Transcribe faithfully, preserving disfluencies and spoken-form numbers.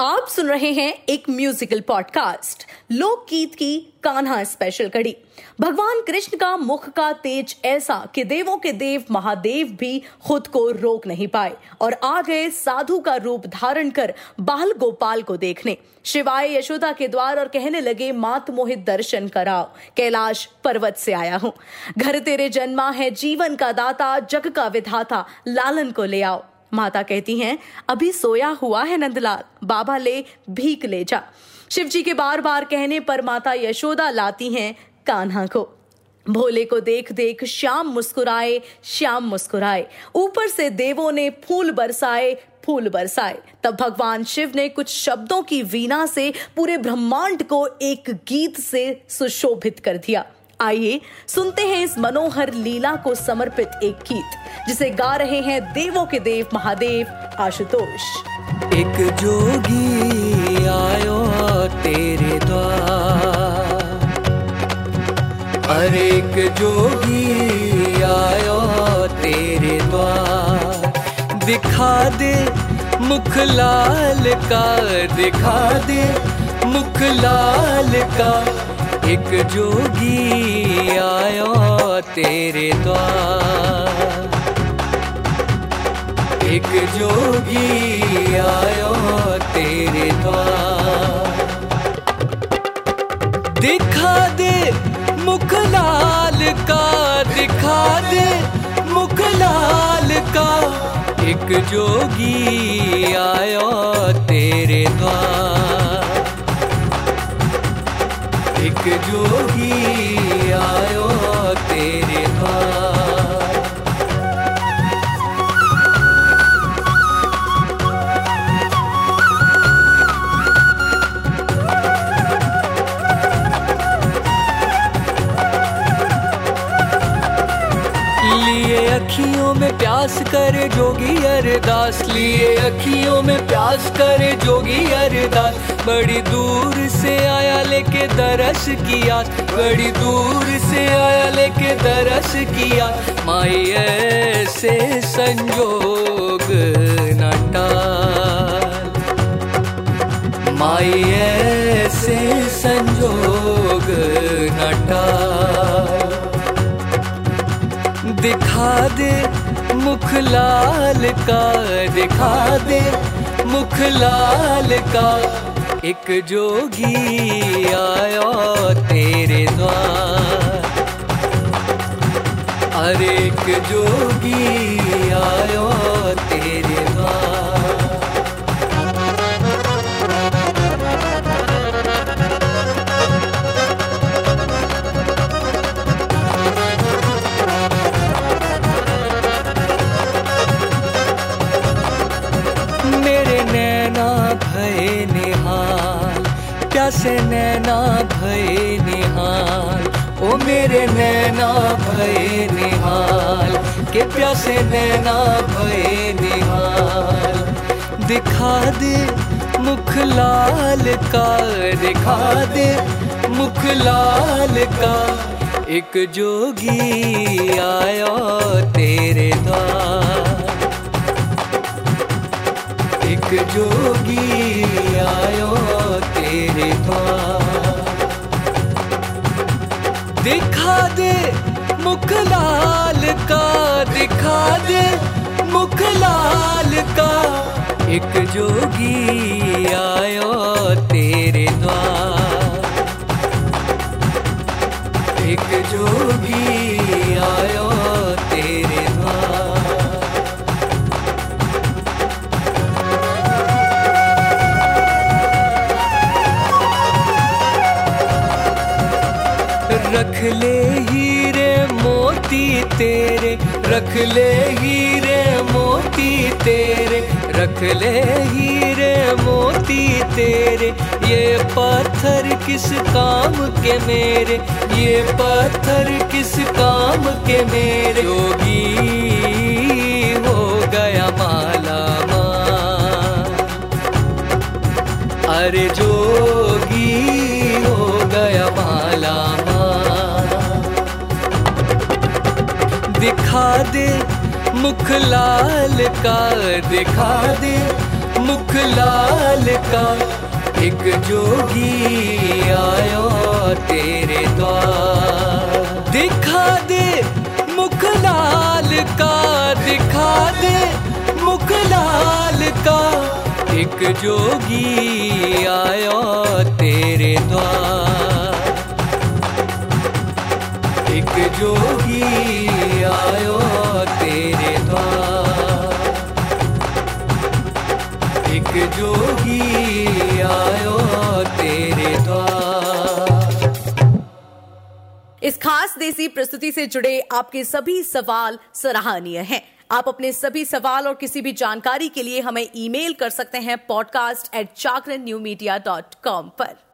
आप सुन रहे हैं एक म्यूजिकल पॉडकास्ट लोक गीत की कान्हा स्पेशल कड़ी। भगवान कृष्ण का मुख का तेज ऐसा कि देवों के देव महादेव भी खुद को रोक नहीं पाए और आ गए साधु का रूप धारण कर बाल गोपाल को देखने। शिव आए यशोदा के द्वार और कहने लगे, मात मोहित दर्शन कराओ, कैलाश पर्वत से आया हूँ। घर तेरे जन्मा है, जीवन का दाता, जग का विधाता, लालन को ले आओ। माता कहती हैं, अभी सोया हुआ है नंदलाल, बाबा ले भीख ले जा। शिवजी के बार बार कहने पर माता यशोदा लाती हैं कान्हा को। भोले को देख देख श्याम मुस्कुराए, श्याम मुस्कुराए। ऊपर से देवों ने फूल बरसाए, फूल बरसाए। तब भगवान शिव ने कुछ शब्दों की वीणा से पूरे ब्रह्मांड को एक गीत से सुशोभित कर दिया। आइए सुनते हैं इस मनोहर लीला को समर्पित एक गीत, जिसे गा रहे हैं देवों के देव महादेव आशुतोष। एक जोगी आयो तेरे द्वार, अरे एक जोगी आयो तेरे द्वार, दिखा दे मुख लाल का, दिखा दे मुख लाल का, एक जोगी आयो तेरे द्वार, एक जोगी आयो तेरे द्वार, दिखा दे मुख लाल का, दिखा दे मुख लाल का, एक जोगी आयो तेरे द्वार, एक जोगी आयो तेरे द्वार। लिए अखियों में प्यास करे जोगी अरदास, लिए अखियों में प्यास करे जोगी अरदास, बड़ी दूर से आया लेके दरस किया, बड़ी दूर से आया लेके दरस किया, माई ऐसे संजोग न टाल, माई ऐसे संजोग न टाल, दिखा दे मुख लाल का, दिखा दे मुख लाल का, एक जोगी आयो तेरे द्वार, अरे एक जोगी आयो तेरे द्वार। मेरे नैना भये प्यासे नैना भये निहाल, ओ मेरे नैना भये निहाल, के प्यासे नैना भये निहाल, दिखा दे मुख लाल का, दिखा दे मुख लाल का, एक जोगी आयो तेरे द्वार, एक जोगी आयो तेरे द्वार, दिखा दे मुख लाल का, दिखा दे मुख लाल का, एक जोगी आयो तेरे द्वार, एक जोगी आयो तेरे द्वार। रख ले हीरे मोती तेरे, रख ले हीरे मोती तेरे, रख ले हीरे मोती तेरे, ये पत्थर किस काम के मेरे, ये पत्थर किस काम के मेरे, जोगी हो गया माला माल, अरे जोगी हो गया माला, दिखा दे मुख लाल का, दिखा दे मुख लाल का एक जोगी आयो तेरे द्वार। दिखा दे मुख लाल का, दिखा दे मुख लाल का एक जोगी आयो तेरे द्वार। एक जोगी आयो तेरे द्वार। एक जोगी आयो तेरे द्वार। इस खास देसी प्रस्तुति से जुड़े आपके सभी सवाल सराहनीय हैं। आप अपने सभी सवाल और किसी भी जानकारी के लिए हमें ईमेल कर सकते हैं podcast at chakrannewmedia dot com पर।